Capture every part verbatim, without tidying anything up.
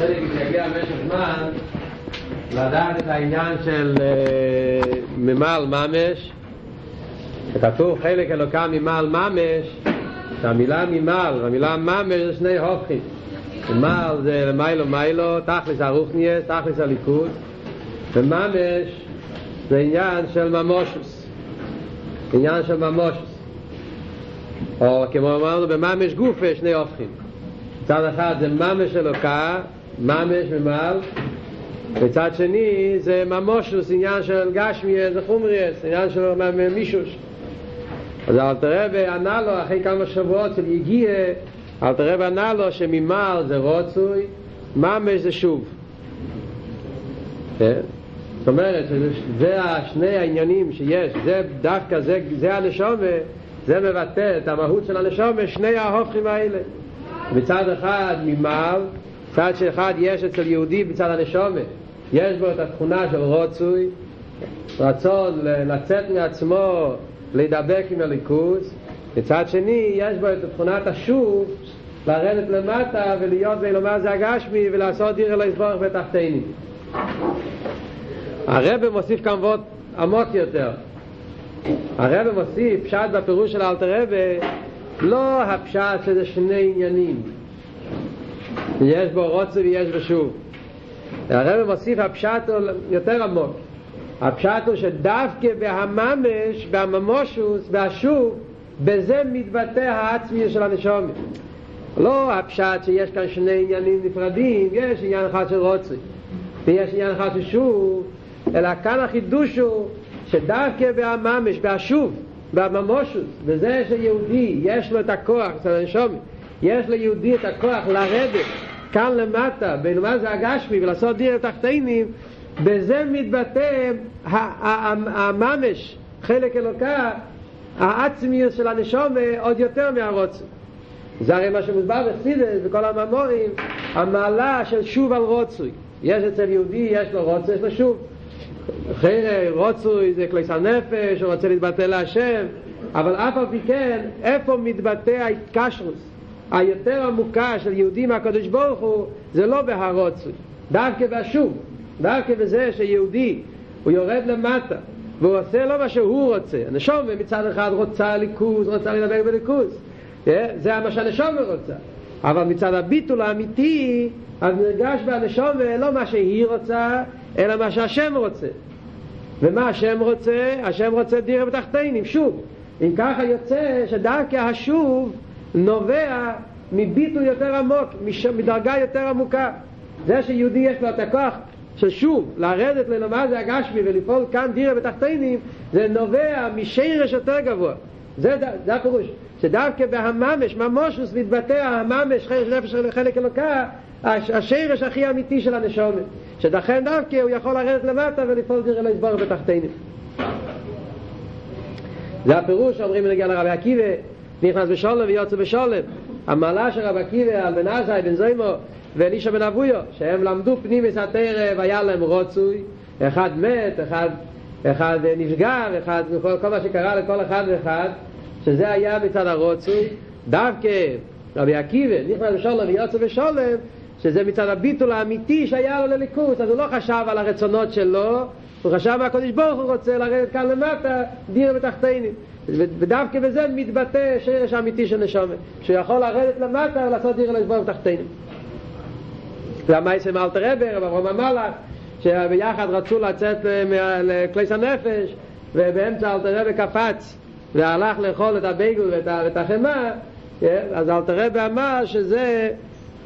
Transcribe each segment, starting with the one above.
רוצה להתייגע במשך זמן לדעת את העניין של ממעל ממש. כתוב חלק אלוקה ממעל ממש, שהמילה ממעל והמילה ממש זה שני הופכים. ממעל זה למיילו מיילו, תכלס הרוחניה, תכלס הליכוז, וממש זה עניין של ממושוס, עניין של ממושוס, או כמו אמרנו בממש גוף יש שני הופכים. צד אחד זה ממש אלוקה, ממש ממעל, וצד שני זה ממושוס, עניין של גשמיה, זה חומריה, עניין של מישוש. אז אלתר רבי ענה לו אחרי כמה שבועות של יגיע, אלתר רבי ענה לו שממעל זה רוצוי, ממש זה שוב. כן? זאת אומרת שזה שני העניינים שיש, זה דווקא, זה, זה הנשומה, זה מבטא את המהות של הנשומה, שני ההופכים האלה. בצד אחד ממעל, בצד שאחד יש אצל יהודי בצד הנשומה, יש בו את התכונה של רוצוי, רצון לצאת מעצמו, להידבק עם הליכוז. בצד שני יש בו את תכונת השוב, לרדת למטה ולהיות ולומר זה הגשמי ולעשות דיר אלוהי יתברך ותחתינו. הרב מוסיף כאן ווד עמוק יותר. הרב מוסיף פשט בפירוש של אלתר רבי, לא הפשט שזה שני עניינים, יש בו רוצה ויש בו שוב. הרב מוסיף הפשט יותר עמוק. הפשט הוא שדווקא בהממש, בהממושוס, בהשוב, בזה מתבטא העצמי של הנשום. לא הפשט שיש כאן שני עניינים נפרדים, יש עניין אחד של רוצה ויש עניין אחד של שוב, אלא כאן החידוש הוא שדווקא בהממש, בהשוב, בהממושוס, וזה שיהודי יש לו את הכוח, אצל הנשום יש ליהודי את הכוח לרדת כאן למטה, בין מה זה הגשמי ולעשות דיר תחתינים, בזה מתבטא הממש, חלק אלוקה, העצמיות של הנשמה עוד יותר מהרוצה. זה הרי מה שמוסבר בחסידות וכל המאמרים, המעלה של שוב על רוצוי. יש אצל יהודי, יש לו רוצה, יש לו שוב. אחרי רוצוי זה כלייס הנפש, הוא רוצה להתבטא להשם, אבל אף על פי כן, איפה מתבטא ההתקשרוס היותר עמוקה של יהודי מהקדוש ברוך הוא? זה לא בהרוצוי, דווקא בשוב, דווקא בזה שיהודי הוא יורד למטה והוא עושה לא מה שהוא רוצה. הנשום מצד אחד רוצה ליכוז, רוצה לדבק בליכוז, זה מה שהנשום רוצה, אבל מצד הביטול האמיתי אז נרגש בהנשום לא מה שהיא רוצה אלא מה שהשם רוצה. ומה השם רוצה? השם רוצה דיר בתחתינים, שוב. אם ככה יוצא שדווקא השוב נובע מביטול יותר עמוק, מדרגה יותר עמוקה. זה שיהודי יש לו את הכוח ששוב לרדת ללמה זה הגשמי ולפעול כאן דירה בתחתינים, זה נובע משרש יותר גבוה. זה, זה הפירוש שדווקא בהממש, ממושוס, מתבטא ההממש, נפש חלק אלוקה, השרש הכי אמיתי של הנשומת, שדכן דווקא הוא יכול לרדת למטה ולפעול דירה לסבור בתחתינים. זה הפירוש אומרים נגיע לרבי עקיבא, נכנס בשולם ויוצא בשולם. המעלה של רבי עקיבא על בן עזאי בן זיימו ואלישע בן אבויו, שהם למדו פנימי סתר והיה להם רוצוי, אחד מת, אחד, אחד נשגר, אחד, כל, כל מה שקרה לכל אחד ואחד, שזה היה מצד הרוצוי. דווקא רבי עקיבא נכנס בשולם ויוצא בשולם, שזה מצד הביטול האמיתי שהיה לו לליכוס, אז הוא לא חשב על הרצונות שלו, הוא חשב מה הקדוש ברוך הוא רוצה, לרדת כאן למטה דירה בתחתינים. ודווקא בזה מתבטא שרש האמיתי של נשמה, שיכול לרדת למטה ולעשות דירה לשבור בתחתינו. זה המעשה מאלתר רבי, רב אברהם המלאך, שביחד רצו לצאת לכלייס הנפש, ובאמצע אלתר רבי קפץ והלך לאכול את הבייגל ואת החמה. אז אלתר רבי אמר שזה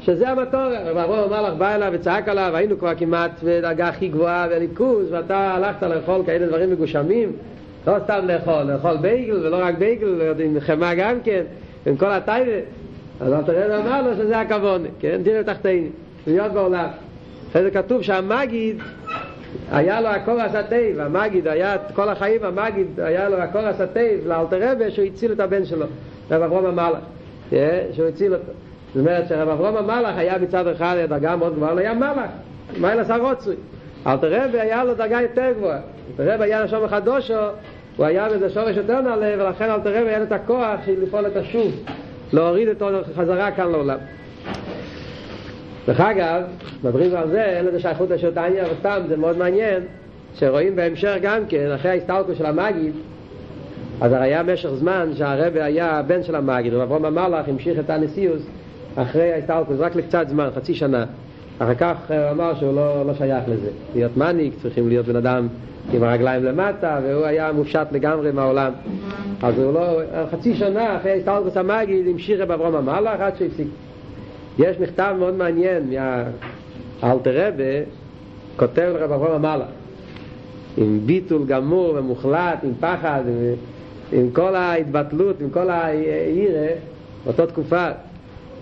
שזה המטורה. רב אברהם המלאך בא אליו וצעק עליו, היינו כבר כמעט בדרגה הכי גבוהה והליכוז, ואתה הלכת לאכול כאלה דברים מגושמים, לא סתם לאכול, לאכול בייגל, ולא רק בייגל, עם חמה גם כן, עם כל הטייבה. אז אלתר רבי אמר לו שזה הכוונה, כן? דירה בתחתינו, להיות בעולם. אחרי זה כתוב שהמגיד היה לו הקורס הטייב, המגיד היה, כל החיים המגיד היה לו הקורס הטייב לאלתר רבי שהוא הציל את הבן שלו, רב אברהם המלאך, שהוא הציל אותו. זאת אומרת שרב אברהם המלאך היה מצד אחד דרגה מאוד גבוהה, היה מלאך, מלאך הרוצוי. אלתר רבי היה לו דרגה יותר גבוהה, אלתר רבי היה לשום החדושו, הוא היה בזה שורש יותר נעלה, ולכן אלתר רבי היה לו את הכוח לפעול את השוב, להוריד אותו חזרה כאן לעולם. דרך אגב, מדברים על זה, אין לזה שייכות לשוטניה, אבל סתם זה מאוד מעניין שרואים בהמשך גם כן, אחרי ההסתלקות של המגיד, אז הרי היה משך זמן שהרבי היה הבן של המגיד, ואברהם המלאך המשיך את הנשיאות אחרי ההסתלקות, רק לקצת זמן, חצי שנה. אחר כך אמר שהוא לא, לא שייך לזה, להיות מניק, צריכים להיות בן אדם עם הרגליים למטה, והוא היה מופשט לגמרי מהעולם. אז הוא לא, חצי שנה אחרי ההסתלקות המגיד המשיך את אברהם המלאך עד שהפסיק. יש מכתב מאוד מעניין מהאלטר רבי, כותב לרב אברהם המלאך עם ביטול גמור ומוחלט, עם פחד, עם, עם כל ההתבטלות, עם כל העירה. באותה תקופה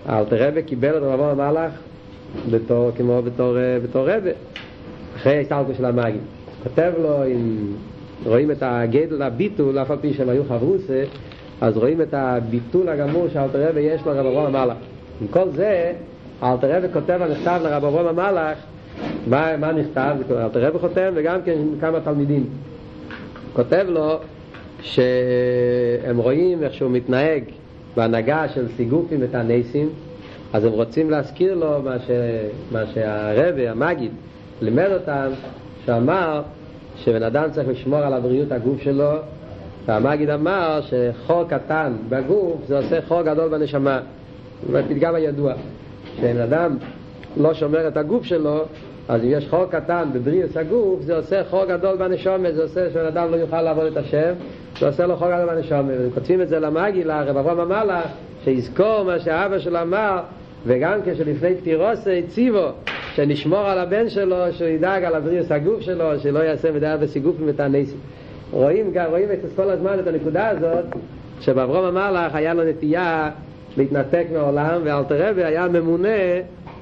האלטר רבי קיבל את רב אברהם המלאך בתור, כמו בתור, בתור רבי אחרי ההסתלקות של המגיד. כותב לו, אם רואים את הגדל הביטול, אף על פי שהם היו חברוסה, אז רואים את הביטול הגמור שהאלטר רבי יש לו רב אברהם המלאך. עם כל זה, אלתר רבי כותב המכתב לרב אברהם המלאך. מה, מה נכתב? אלתר רבי כותב, וגם כן כמה תלמידים. כותב לו שהם רואים איך שהוא מתנהג בהנהגה של סיגופים ותנסים, אז הם רוצים להזכיר לו מה, ש... מה שהרבי, המגיד, לימד אותם, שאמר שבן אדם צריך לשמור על הבריאות הגוף שלו, והמגיד אמר שחור קטן בגוף זה עושה חור גדול בנשמה. זאת אומרת, פתגם הידוע, כשאם אדם לא שומר את הגוף שלו, אז אם יש חור קטן בבריאות הגוף, זה עושה חור גדול בנשומת, זה עושה שבן אדם לא יוכל לעבוד את השם, זה עושה לו חור גדול בנשומת. וכותבים את זה למגיד, לרב אברהם המלאך, שיזכור מה שהאבא שלו אמר, וגם כשלפני פטירתו הציבו, שנשמור על הבן שלו, שהוא ידאג על הבריאות הגוף שלו, שלא יעשה מדי בסיגופים ותנסים. רואים גם, רואים כל הזמן את הנקודה הזאת, שבאברהם המלאך היה לו נטייה להתנתק מהעולם, ואלתר רבי היה ממונה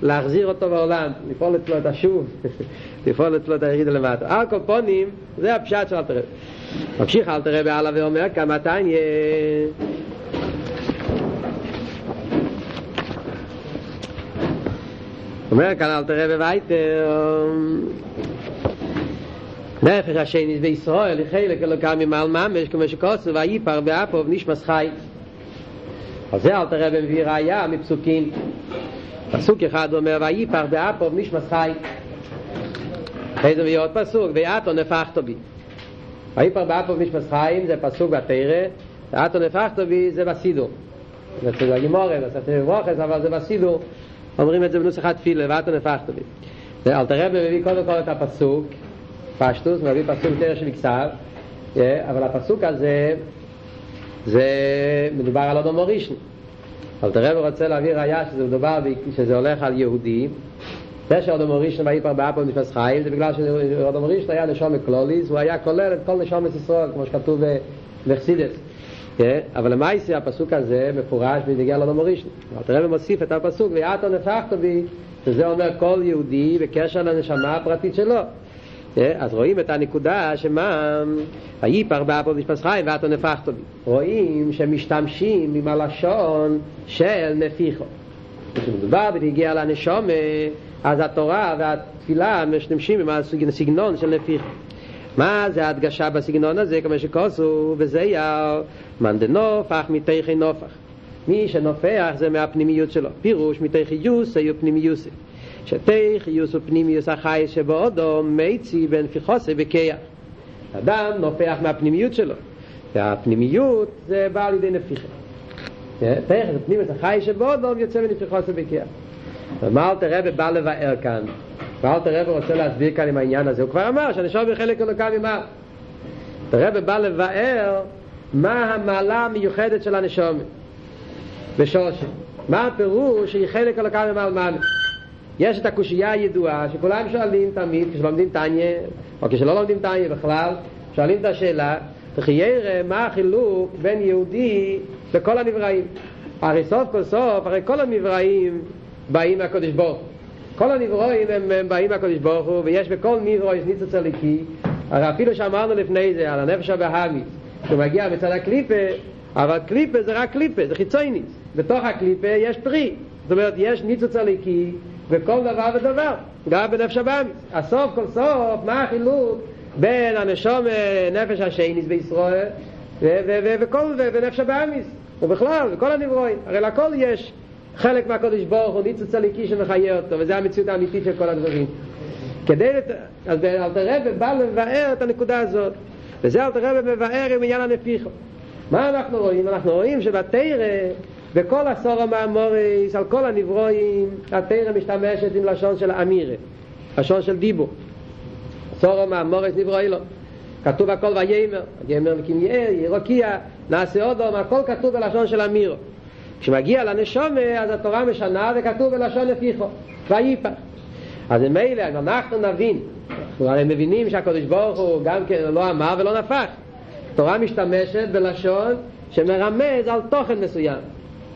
להחזיר אותו בעולם, לפעול אצלו את השוב, לפעול אצלו את היריד למטה. הקופונים, זה הפשט של אלתר רבי. ממשיך אלתר רבי הלאה ואומר, כמה תניא. אומר כאן אלתר רבי וייטר, נפש השני בישראל היא חלק אלוקה ממעל ממש, כמו שכוסו ואיפר באפוב נשמס חי. אז זה אלתר רבי מביא ראיה מפסוקים. פסוק אחד אומר, ואיפר באפוב נשמס חי. אחרי זה מביא עוד פסוק, ואתו נפחתו בי. ואיפר באפוב נשמס חיים, זה פסוק בתורה, ואתו נפחתו בי זה בסידור. זה פסוק בגמרא, אבל זה בסידור. אומרים את זה בנוסח התפילה, ואתו נפחתו בי. אלתר רבי מביא קודם כל את הפסוק, פשטוס, מביא פסוק יותר שנקצר, אבל הפסוק הזה זה מדובר על אדום אורישן. אלתר רבי רוצה להביא ראיה שזה מדובר, שזה הולך על יהודי. זה שאדום אורישן ואיפר באפוב נשמס חיים, זה בגלל שאדום אורישן היה נשום מקלוליס, הוא היה כולל את כל נשום ישראל, כמו שכתוב בחסידס. אבל למעשה הפסוק הזה מפורש בנגיע לאדום אורישן. אלתר רבי מוסיף את הפסוק, ואתו נפחתו בי, שזה אומר כל יהודי בקשר לנשמה הפרטית שלו. אז רואים את הנקודה שמה ואיפר באפוב נשמס חיים ואתו נפחתו בי. רואים שמשתמשים עם הלשון של נפיחו. כשמדובר בנגיע לנשומה, אז התורה והתפילה משתמשים עם הסגנון של נפיחו. מה זה ההדגשה בסגנון הזה? כמו שכוסו וזה יאו מנדנופח מתיכי נופח. מי שנופח זה מהפנימיות שלו. פירוש מתיכי יוס היו פנימיוסי. שתיחיוס ופנימיוס החייס שבאודו מיצי בנפיחוסי בקייח. אדם נופח מהפנימיות שלו, והפנימיות זה בא לידי נפיחה. תיחיוס ופנימיוס החייס שבאודו יוצא בנפיחוסי בקייח. ומה אלתר רבי בא לבאר כאן? ואלתר רבי רוצה להסביר כאן עם העניין הזה. הוא כבר אמר שהנשום בחלק אלוקה ממה. אלתר רבי בא לבאר מה המעלה המיוחדת של הנשום בשורשים, מה הפירוש שהיא חלק אלוקה ממה ממה. יש את הקושייה הידועה שכולם שואלים תמיד כשלומדים תניא, או כשלא לומדים תניא בכלל, שואלים את השאלה, תחיירה, מה החילוק בין יהודי לכל הנבראים? הרי סוף כל סוף, הרי כל הנבראים באים מהקודש ברוך הוא. כל הנבראים הם, הם באים מהקודש ברוך הוא, ויש בכל נברא יש ניצוץ אלוקי. הרי אפילו שאמרנו לפני זה על הנפש הבהמית, שהוא מגיע מצד הקליפה, אבל קליפה זה רק קליפה, זה חיצוני. בתוך הקליפה יש פרי, זאת אומרת יש ניצוץ אלוקי, וכל דבר ודבר, גם בנפש הבאמית. הסוף כל סוף, מה החילוק בין הנשום נפש השני בישראל ונפש הבאמית, ובכלל, וכל הנברואים. הרי לכל יש חלק מהקודש ברוך הוא ניצוץ הליקי שמחיה אותו, וזה המציאות האמיתית של כל הדברים. כדי לת... אז אל תראה ובא לבאר את הנקודה הזאת, וזה אל תראה ובבאר עם עניין הנפיחו. מה אנחנו רואים? אנחנו רואים שבתרא בכל עשור המאמורס על כל הנברואים התרא משתמשת עם לשון של אמירה, לשון של דיבור. עשור המאמורס נברואי לו כתוב הכל ויאמר, יאמר וכניה, ירוקיע, נעשה אודום, הכל כתוב בלשון של אמירו. כשמגיע לנשומה אז התורה משנה וכתוב בלשון נפיחו ויפח. אז מילא אנחנו נבין, אנחנו מבינים שהקדוש ברוך הוא גם כן לא אמר ולא נפח. התורה משתמשת בלשון שמרמז על תוכן מסוים,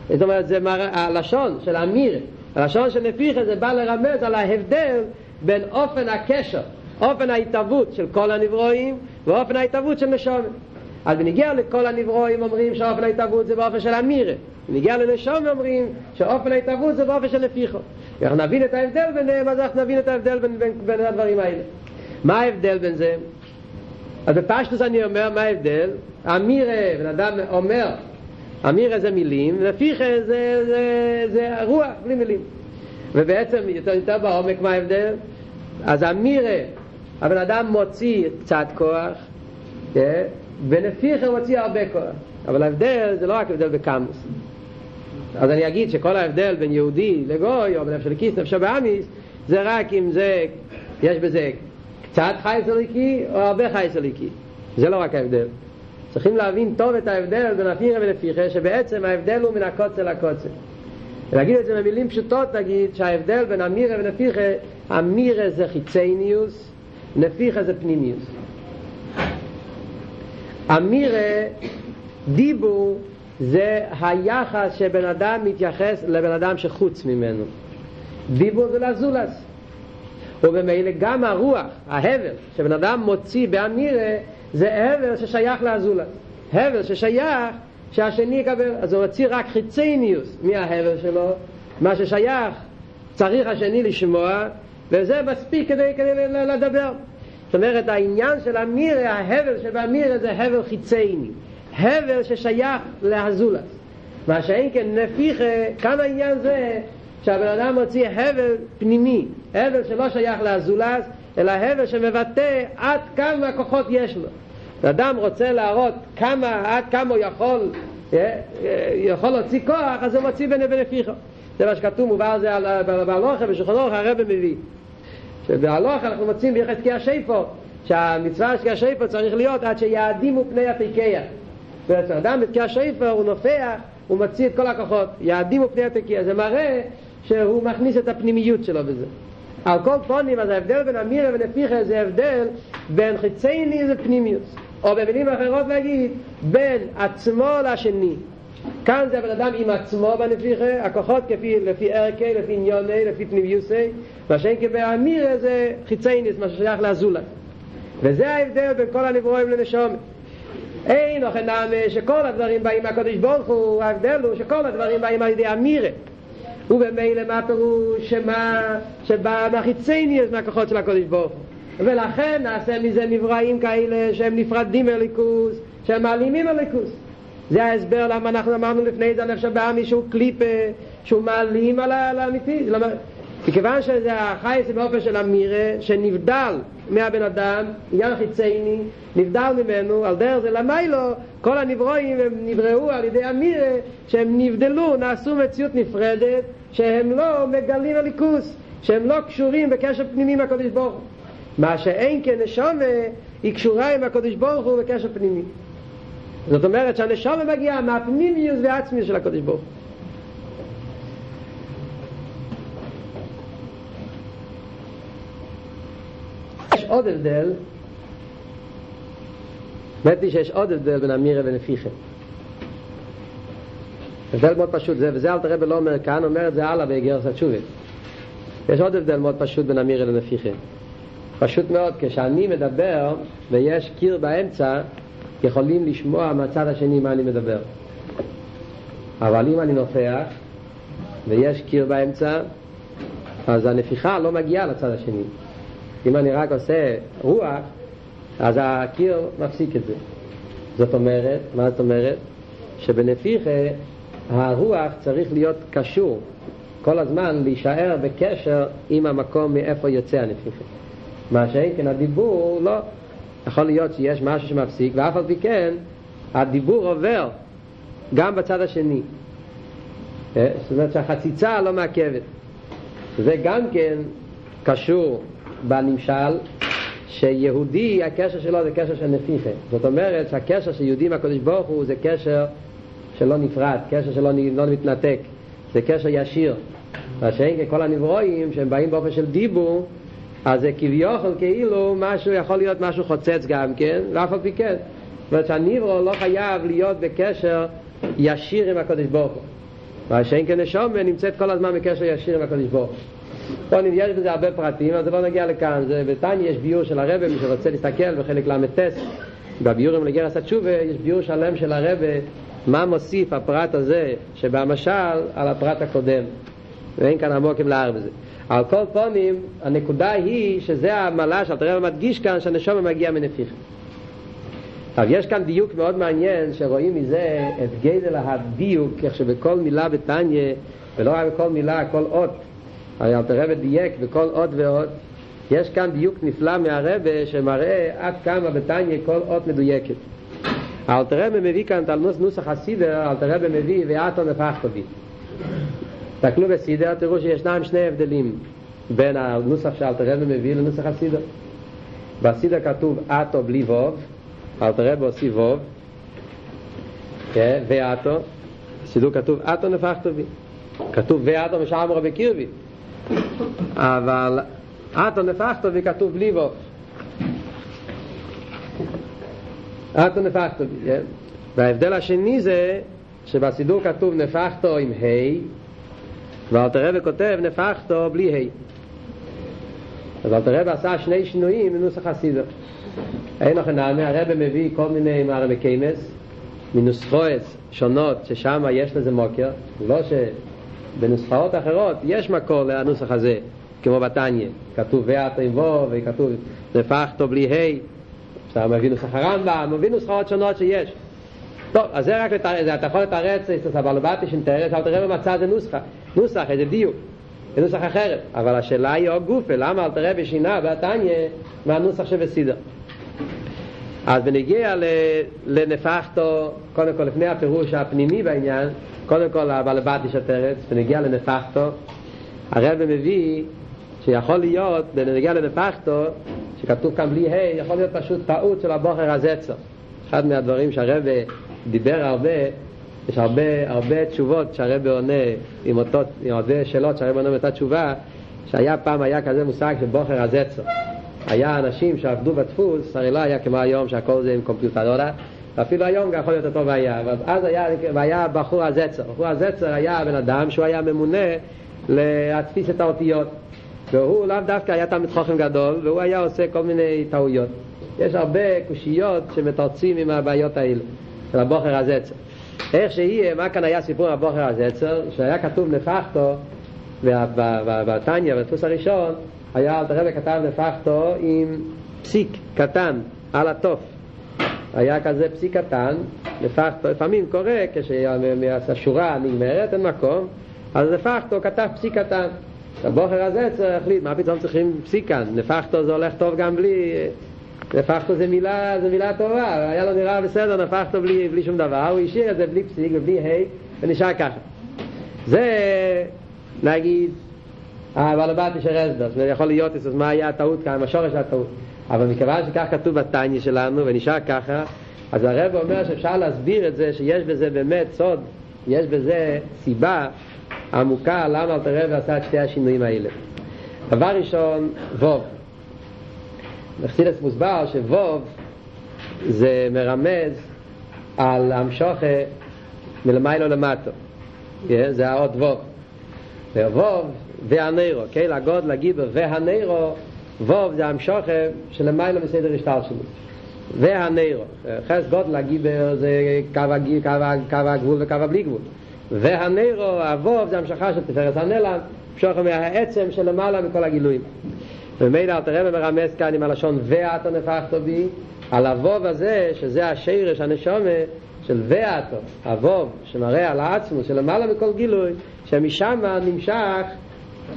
זאת אומרת זה מר... הלשון של אמיר, הלשון של נפיחה, זה בא לרמז על ההבדל בין אופן הקשר, אופן ההתאבות של כל הנברואים ואופן ההתאבות של נשומה. אז בניגיע לכל הנברואים אומרים שאופן ההתאבות זה באופן של אמיר, בניגיע לנשומה אומרים שאופן ההתאבות זה באופן של נפיחה. אנחנו נבין את ההבדל ביניהם, אז אנחנו נבין את ההבדל בין, בין, בין הדברים האלה. מה ההבדל בין זה? אז בפשטוס אני אומר מה ההבדל. אמירה, בן אדם אומר, אמירה זה מילים, נפיחה זה, זה, זה רוח, בלי מילים. ובעצם יותר יותר בעומק מה ההבדל. אז אמירה, הבן אדם מוציא קצת כוח, כן? ונפיחה מוציא הרבה כוח. אבל ההבדל זה לא רק הבדל בקמוס. אז אני אגיד שכל ההבדל בין יהודי לגוי, או בין נפש הליקיס, נפש הבאמיס, זה רק אם זה, יש בזה קצת חייס הליקי או הרבה חייס הליקי. זה לא רק ההבדל. צריכים להבין טוב את ההבדל בין נפיחה ונפיחה, שבעצם ההבדל הוא מן הקוצה לקוצה. להגיד את זה במילים פשוטות, נגיד שההבדל בין אמירה ונפיחה, אמירה זה חיצייניוס, נפיחה זה פנימיוס. אמירה, דיבור, זה היחס שבן אדם מתייחס לבן אדם שחוץ ממנו. דיבור זה לזולס, ובמילא גם הרוח, ההבל שבן אדם מוציא באמירה, זה הבל ששייך לאזולס, הבל ששייך שהשני יקבל. אז הוא מוציא רק חיצייניוס מההבל שלו, מה ששייך צריך השני לשמוע, וזה מספיק כדי, כדי לדבר. זאת אומרת העניין של אמירה, ההבל שבאמירה זה הבל חיצייני, הבל ששייך להזולס. מה שאין כן נפיחה, כאן העניין זה שהבן אדם מוציא הבל פנימי, הבל שלא שייך להזולס, אלא הבל שמבטא עד כמה כוחות יש לו. אדם רוצה להראות כמה, עד כמה הוא יכול, יכול להוציא כוח, אז הוא מוציא בנפיחה. זה מה שכתוב, הוא בא זה בהלוכה, בשולחן ערוך הרב מביא שבהלוכה אנחנו מוצאים ביחזקי השיפו, שהמצווה של השיפו צריך להיות עד שיעדימו פני הפיקיה. ואדם בתקיע השאיפה הוא נופח, הוא מציא את כל הכוחות, יעדים ופני התקיע. זה מראה שהוא מכניס את הפנימיות שלו בזה. על כל פונים, אז ההבדל בין אמירה ונפיחה זה הבדל בין חיצייני ופנימיוס, או במילים אחרות להגיד בין עצמו לשני. כאן זה הבן אדם עם עצמו בנפיחה, הכוחות כפי, לפי ערכי, לפי עניוני, לפי פנימיוסי. מה שאין כבאמירה זה חיצייני, מה ששייך להזולה. וזה ההבדל בין כל הנברואים לנשומת. אין אוכן נעמה שכל הדברים באים מהקדוש ברוך הוא, ההבדל הוא שכל הדברים באים על ידי אמירה. ובמילא מה פירוש שבא מהחיצייניוס, מהכוחות של הקדוש ברוך הוא, ולכן נעשה מזה נבראים כאלה שהם נפרדים מהליכוס, שהם מעלימים מהליכוס. זה ההסבר למה אנחנו אמרנו לפני זה הנפש הבאמי שהוא קליפה, שהוא מעלים על האמיתי, מכיוון שזה החייס באופן של אמירה שנבדל מהבן אדם, עניין חיצייני, נבדל ממנו. על דרך זה למיילו כל הנברואים הם נבראו על ידי אמירה, שהם נבדלו, נעשו מציאות נפרדת, שהם לא מגלים הליכוס, שהם לא קשורים בקשר פנימי מהקדוש ברוך הוא. מה שאין כנשומה היא קשורה עם הקדוש ברוך הוא בקשר פנימי. זאת אומרת שהנשומה מגיעה מהפנימיות והעצמיות של הקדוש ברוך הוא. עוד הבדל, באמת לי שיש עוד הבדל בין אמירה ונפיחה. הבדל מאוד פשוט, זה, וזה אל תראה בלא אומר כאן, אומר את זה הלאה בגרס התשובה. יש עוד הבדל מאוד פשוט בין אמירה לנפיחה, פשוט מאוד. כשאני מדבר ויש קיר באמצע, יכולים לשמוע מהצד השני מה אני מדבר. אבל אם אני נופח ויש קיר באמצע, אז הנפיחה לא מגיעה לצד השני. אם אני רק עושה רוח, אז הקיר מפסיק את זה. זאת אומרת, מה זאת אומרת? שבנפיחה הרוח צריך להיות קשור כל הזמן, להישאר בקשר עם המקום מאיפה יוצא הנפיחה. מה שאין כן הדיבור, לא יכול להיות שיש משהו שמפסיק, ואף על פי כן הדיבור עובר גם בצד השני, זאת אומרת שהחציצה לא מעכבת. זה גם כן קשור בנמשל, שיהודי הקשר שלו זה קשר של נפיחה. זאת אומרת שהקשר של יהודי עם הקדוש ברוך הוא זה קשר שלא נפרד, קשר שלא לא מתנתק, זה קשר ישיר. מה שאין ככל הנברואים שהם באים באופן של דיבור, אז זה כביכול כאילו משהו, יכול להיות משהו חוצץ גם כן, ואף על פי כן. זאת אומרת שהנברוא לא חייב להיות בקשר ישיר עם הקדוש ברוך הוא. מה שאין כנשום נמצאת כל הזמן בקשר ישיר עם הקדוש ברוך הוא. פה יש בזה הרבה פרטים, אז בוא נגיע לכאן. זה בתניא יש ביור של הרב, מי שרוצה להסתכל בחלק למתס, בביורים לגרס התשובה, יש ביור שלם של הרב, מה מוסיף הפרט הזה שבמשל על הפרט הקודם, ואין כאן עמוקים לער בזה. על כל פונים הנקודה היא שזה המעלה שאתה רב מדגיש כאן, שהנשום מגיע מנפיחה. אבל יש כאן דיוק מאוד מעניין שרואים מזה את גדל הדיוק, כך שבכל מילה בתניא, ולא רק בכל מילה, כל אות, הרי אתה רב דייק בכל אות ואות. יש כאן דיוק נפלא מהרב שמראה עד כמה בתניא כל אות מדויקת. אלתרבה מביא כאן תלנוס נוסח הסידר, אלתרבה מביא ואתה נפח תביא. תקלו בסידר, תראו שישנם שני הבדלים בין הנוסח שאלתרבה מביא לנוסח הסידר. בסידר כתוב אתו בלי ווב, אלתרבה עושה ווב, כן, ואתו, בסידר כתוב אתו נפח תביא. כתוב ואתו משעם רבי קירבי. אבל אתו נפח תביא כתוב בלי ווב. אתו נפחתו, כן? וההבדל השני זה שבסידור כתוב נפחתו עם היי, ואלתר רב כותב נפחתו בלי היי. אז אלתר רב עשה שני שינויים מנוסח הסידור. אין לכם נעמה, הרב מביא כל מיני מהרבי כנס, מנוסחאות שונות ששם יש לזה מוקר, לא שבנוסחאות אחרות יש מקור לנוסח הזה, כמו בתניא, כתוב ואתו עם וו, וכתוב נפחתו בלי היי. אתה מביא נוסח הרמב"ם, מביא נוסחאות שונות שיש. טוב, אז זה רק לתארץ, אתה יכול לתארץ, אבל באתי שנתארץ, אבל תראה במצע זה נוסח, נוסח, איזה דיוק, זה נוסח אחרת. אבל השאלה היא או גופה, למה תראה בשינה בתניא מהנוסח שבסידר? אז בנגיע לנפחתו, קודם כל לפני הפירוש הפנימי בעניין, קודם כל אבל באתי שנתארץ, בנגיע לנפחתו, הרב מביא שיכול להיות, בנגיע לנפחתו, שכתוב כאן בלי היי, יכול להיות פשוט טעות של הבוחר הזצר. אחד מהדברים שהרבא דיבר הרבה, יש הרבה, הרבה תשובות שהרבא עונה עם אותו, עם הרבה שאלות שהרבא עונה עם אותה תשובה, שהיה פעם היה כזה מושג של בוחר הזצר. היה אנשים שעבדו בדפוס, הרי לא היה כמו היום שהכל זה עם קומפיוטרורה, ואפילו היום גם יכול להיות אותו בעיה, אבל אז היה, היה בחור הזצר. בחור הזצר היה בן אדם שהוא היה ממונה להדפיס את האותיות. והוא לאו דווקא היה תלמיד חכם גדול, והוא היה עושה כל מיני טעויות. יש הרבה קושיות שמתרצים עם הבעיות האלה של הבוחר הזצר. איך שיהיה, מה כאן היה סיפור הבוחר הזצר, שהיה כתוב נפחתו, ובתניא, בדפוס הראשון, היה אלתר רבי כתב נפחתו עם פסיק קטן על התוף. היה כזה פסיק קטן, נפחתו, לפעמים קורה כשהשורה נגמרת, אין מקום, אז נפחתו כתב פסיק קטן. הבוחר הזה צריך להחליט, מה פתאום צריכים פסיק כאן? נפחתו זה הולך טוב גם בלי... נפחתו זה מילה, זה מילה טובה, היה לו נראה בסדר, נפחתו בלי, בלי שום דבר, הוא השאיר את זה בלי פסיק ובלי היי, ונשאר ככה. זה, נגיד, אבל הבאתי שרזדה, זאת אומרת, יכול להיות, אז מה היה הטעות כאן, השורש של הטעות. אבל מכיוון שכך כתוב בתניא שלנו, ונשאר ככה, אז הרב אומר שאפשר להסביר את זה, שיש בזה באמת סוד, יש בזה סיבה, עמוקה, למה אלתר רבי עשה את שתי השינויים האלה. דבר ראשון, ווב. בחסידות מוסבר שווב זה מרמז על המשוכה מלמיילו למטו. זה האות ווב. ווב והנירו, כן? לגוד, לגיבר, והנירו, ווב זה המשוכה שלמיילו מסדר השתלשלות. והנירו, חס גוד לגיבר זה קו הגבול וקו הבלי גבול. והנירו, הווב, זה המשכה של תפארת הנלם, משוך מהעצם שלמעלה מכל הגילויים. ומילא אלתר רבי מרמז כאן עם הלשון ואתה נפחתו בי, על הווב הזה, שזה השרש הנשמה של ואתו, אבוב, שמראה על העצמו, שלמעלה בכל גילוי, שמשם נמשך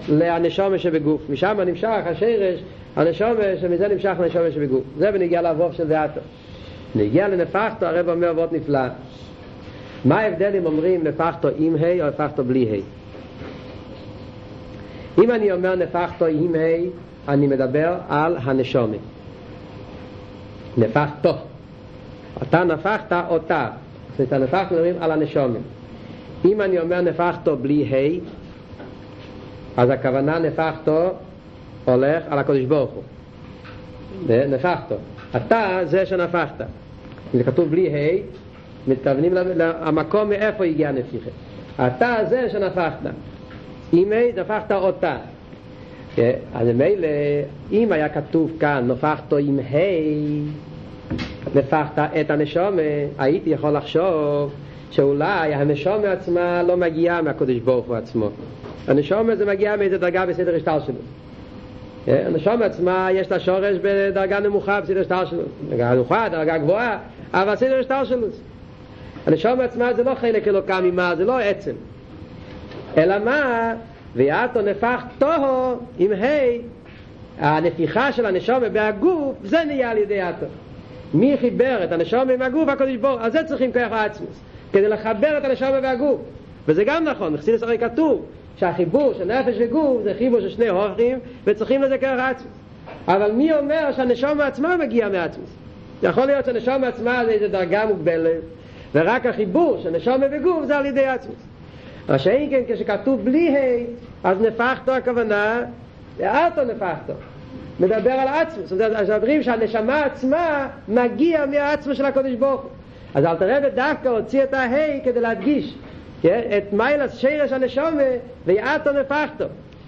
לנשמה שבגוף, משם נמשך השרש, הנשמה, שמזה נמשך לנשמה שבגוף. זה בנגיע לאבוב של ואתו. נגיע לנפחתו, הרב אומר אבות נפלא. מה ההבדל אם אומרים נפחתו עם ה' או נפחתו בלי ה'? אם אני אומר נפחתו עם ה', אני מדבר על הנשמה. נפחתו. אתה נפחת אותה. אז אתה נפחת, מדברים על הנשמה. אם אני אומר נפחתו בלי ה', אז הכוונה נפחתו הולך על הקדוש ברוך הוא. נפחתו. אתה זה שנפחת. זה כתוב בלי ה', מתכוונים למקום מאיפה הגיע הנפיחה. אתה זה שנפחת. אם ה' נפחת אותה. אז מילא, אם היה כתוב כאן נפחתו עם ה' נפחת את הנשמה, הייתי יכול לחשוב שאולי הנשמה עצמה לא מגיעה מהקדוש ברוך הוא עצמו. הנשמה זה מגיעה מאיזה דרגה בסדר השטר שלו. הנשמה עצמה יש לה שורש בדרגה נמוכה בסדר השטר שלו. דרגה נמוכה, דרגה גבוהה, אבל בסדר השטר שלו. הנשמה עצמה זה לא חלק אלוקה ממה, זה לא עצם. אלא מה? ויאתו נפחתו עם ה', הנפיחה של הנשמה בהגוף, זה נהיה על ידי אתו. מי חיבר את הנשמה בהגוף? הקדוש ברוך הוא. אז זה צריכים כוח העצמוס, כדי לחבר את הנשמה בהגוף. וזה גם נכון, חסידס הרי כתוב שהחיבור של נפש וגוף זה חיבור של שני הורכים, וצריכים לזה כוח העצמוס. אבל מי אומר שהנשמה עצמה מגיעה מהעצמוס? יכול להיות שהנשמה עצמה זה איזו דרגה מוגבלת, ורק החיבור של נשמה וגוף זה על ידי עצמוס. מה שאין כן, כשכתוב בלי ה', אז נפחתו הכוונה, ואתו נפחתו. מדבר על עצמו. זאת אומרת, אז מדברים שהנשמה עצמה מגיעה מהעצמו של הקודש ברוך הוא. אז אל תראה בדווקא הוציא את הה' כדי להדגיש, כן? את מיילס שירש הנשומה, ואתו נפחתו.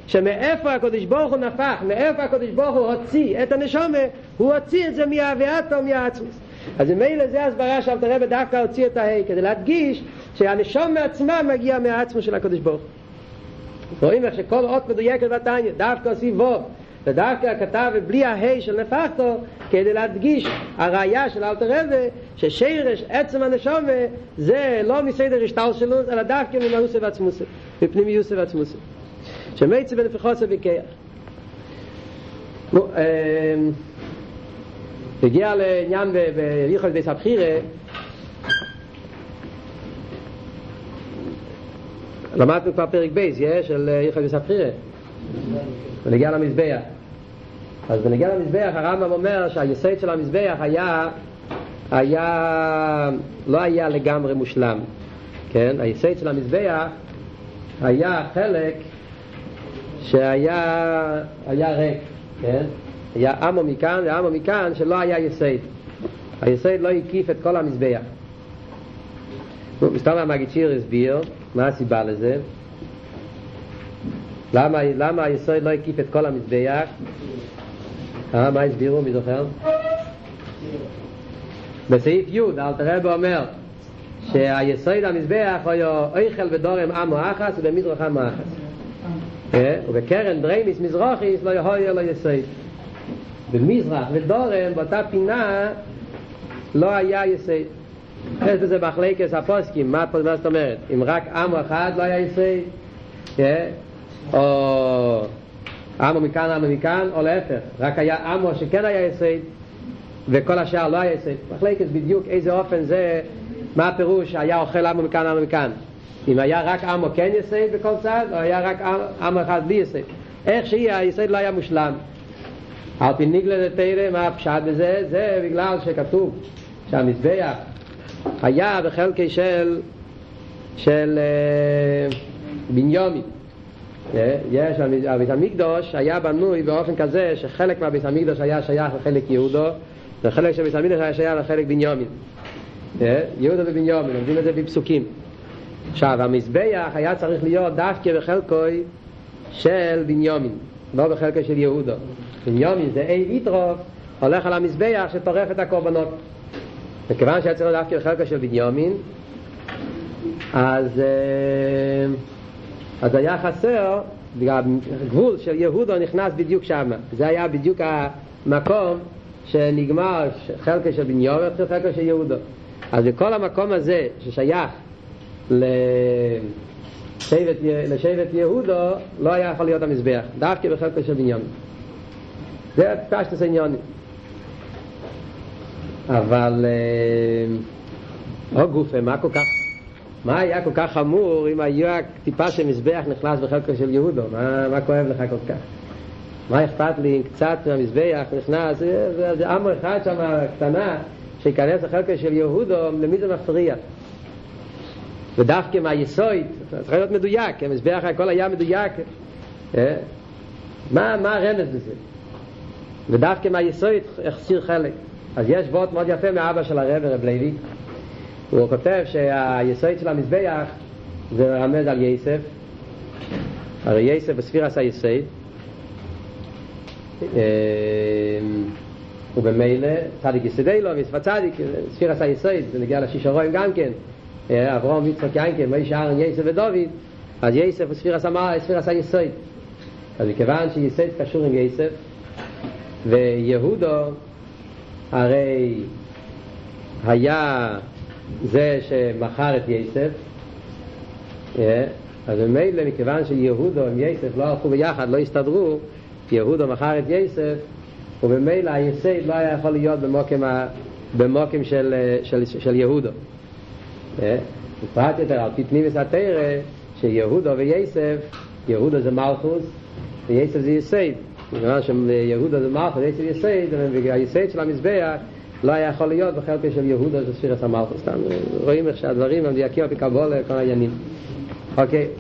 שמאיפה הקודש ברוך הוא נפח, מאיפה הקודש ברוך הוא הוציא את הנשומה, הוא הוציא את זה מהאתו מהעצמו. אז מילא זה הסברה שאל תראה בדווקא הוציא את הה' כדי להדגיש, שהנשמה עצמה מגיעה מהעצמו של הקדוש ברוך הוא. רואים איך שכל אות מדויקת בתניא, דווקא הסיבוב ודווקא הכתב בלי ההי של נפחתו, כדי להדגיש הראיה של אלתר רב ששרש עצם הנשמה זה לא מסדר השטל שלו, אלא דווקא ממהוסה ועצמוסה, מפנימיוסה ועצמוסה, שמייצא בנפחוסה וכיח. נו, הגיע לעניין בליחוד בייס הבחירה. למדנו כבר פרק בייס, יהיה, של יחד וספחירה. ונגיע למזבח. אז בנגיע למזבח, הרמב"ם אומר שהיסוד של המזבח היה, היה, לא היה לגמרי מושלם. כן? היסוד של המזבח היה חלק שהיה, היה ריק. כן? היה עמו מכאן ועמו מכאן שלא היה יסוד. היסוד לא הקיף את כל המזבח. מסתם המגיד שיר הסביר מה הסיבה לזה, למה, למה היסוד לא הקיף את כל המזבח. אה, מה הסבירו? מי זוכר? בסעיף י' אלתר רב אומר שהיסוד המזבח היה אוכל ודורם עמו אחס ובמזרח עמו אחס, ובקרן דריימיס מזרחיס לא היה לו יסוד. במזרח ודורם באותה פינה לא היה יסוד. יש בזה מחלוקת הפוסקים, מה זאת אומרת? אם רק עם אחד לא היה יסוד, או עם מכאן עם מכאן, או להפך, רק היה עם שכן היה יסוד וכל השאר לא היה יסוד. מחלוקת בדיוק איזה אופן זה, מה הפירוש היה אוכל עם מכאן עם מכאן, אם היה רק עם כן יסוד בכל צד, או היה רק עם אחד בלי יסוד. איך שהיא היסוד לא היה מושלם. על פי ניגלה דתיירה, מה הפשט בזה? זה בגלל שכתוב שהמזבח היה בחלקי של של בנימין. יש הבית המקדוש היה בנוי באופן כזה שחלק מהבית המקדוש היה שייך לחלק יהודו, וחלק של בית המקדוש היה שייך לחלק בנימין. יהודה ובנימין, עומדים את זה בפסוקים. עכשיו המזבח היה צריך להיות דווקא בחלקוי של בנימין, לא בחלקי של יהודו. בנימין זה אי יתרו הולך על המזבח שטורף את הקורבנות, וכיוון שהיה צריך דווקא בחלקה של בנימין, אז, אז היה חסר, הגבול של יהודה נכנס בדיוק שם. זה היה בדיוק המקום שנגמר חלקה של בנימין וחלקה של יהודה. אז בכל המקום הזה ששייך לשבט, לשבט יהודו, לא היה יכול להיות המזבח, דווקא בחלקו של בנימין. זה פשטוס העניין. אבל או גופה, מה כל כך, מה היה כל כך חמור אם היה טיפה שמזבח נכנס בחלקו של יהודו? מה, מה כואב לך כל כך? מה אכפת לי אם קצת מהמזבח נכנס? זה, זה, זה עם אחד שם קטנה שיכנס לחלקו של יהודו, למי זה מפריע? ודווקא מהיסויד, צריך להיות מדויק, המזבח הכל היה מדויק. אה? מה, מה הרמז בזה? ודווקא מהיסויד החסיר חלק. אז יש וורט מאוד יפה מאבא של הרב, הרב לוי. הוא כותב שהיסוד של המזבח זה מרמז על יסף. הרי יסף בספירה עשה יסוד, ובמילא צדיק יסודי לו, מצווה צדיק, ספירה עשה יסוד, זה נגיע לשישרויים גם כן, אברהם יצחק יענקל, מוישה אהרן יסף ודוד. אז יסף בספירה עשה יסוד, אז מכיוון שיסוד קשור עם יסף ויהודו, הרי היה זה שמחר את יסף, אז במילא מכיוון שיהודו עם יסף לא הלכו ביחד, לא הסתדרו, יהודו מחר את יסף, ובמילא היסד לא היה יכול להיות במוקם של, של, של יהודו. ופרט יותר על פי פנימיס התורה שיהודו ויסף, יהודו זה מלכוס ויסף זה יסד, מכיוון שיהודו זה מלכוס ויסף יסד, והיסד של המזבח לא היה יכול להיות בחלקו של יהודה של ספירת המלכות. סתם רואים איך שהדברים המדויקים בקבלה כל העניינים. אוקיי.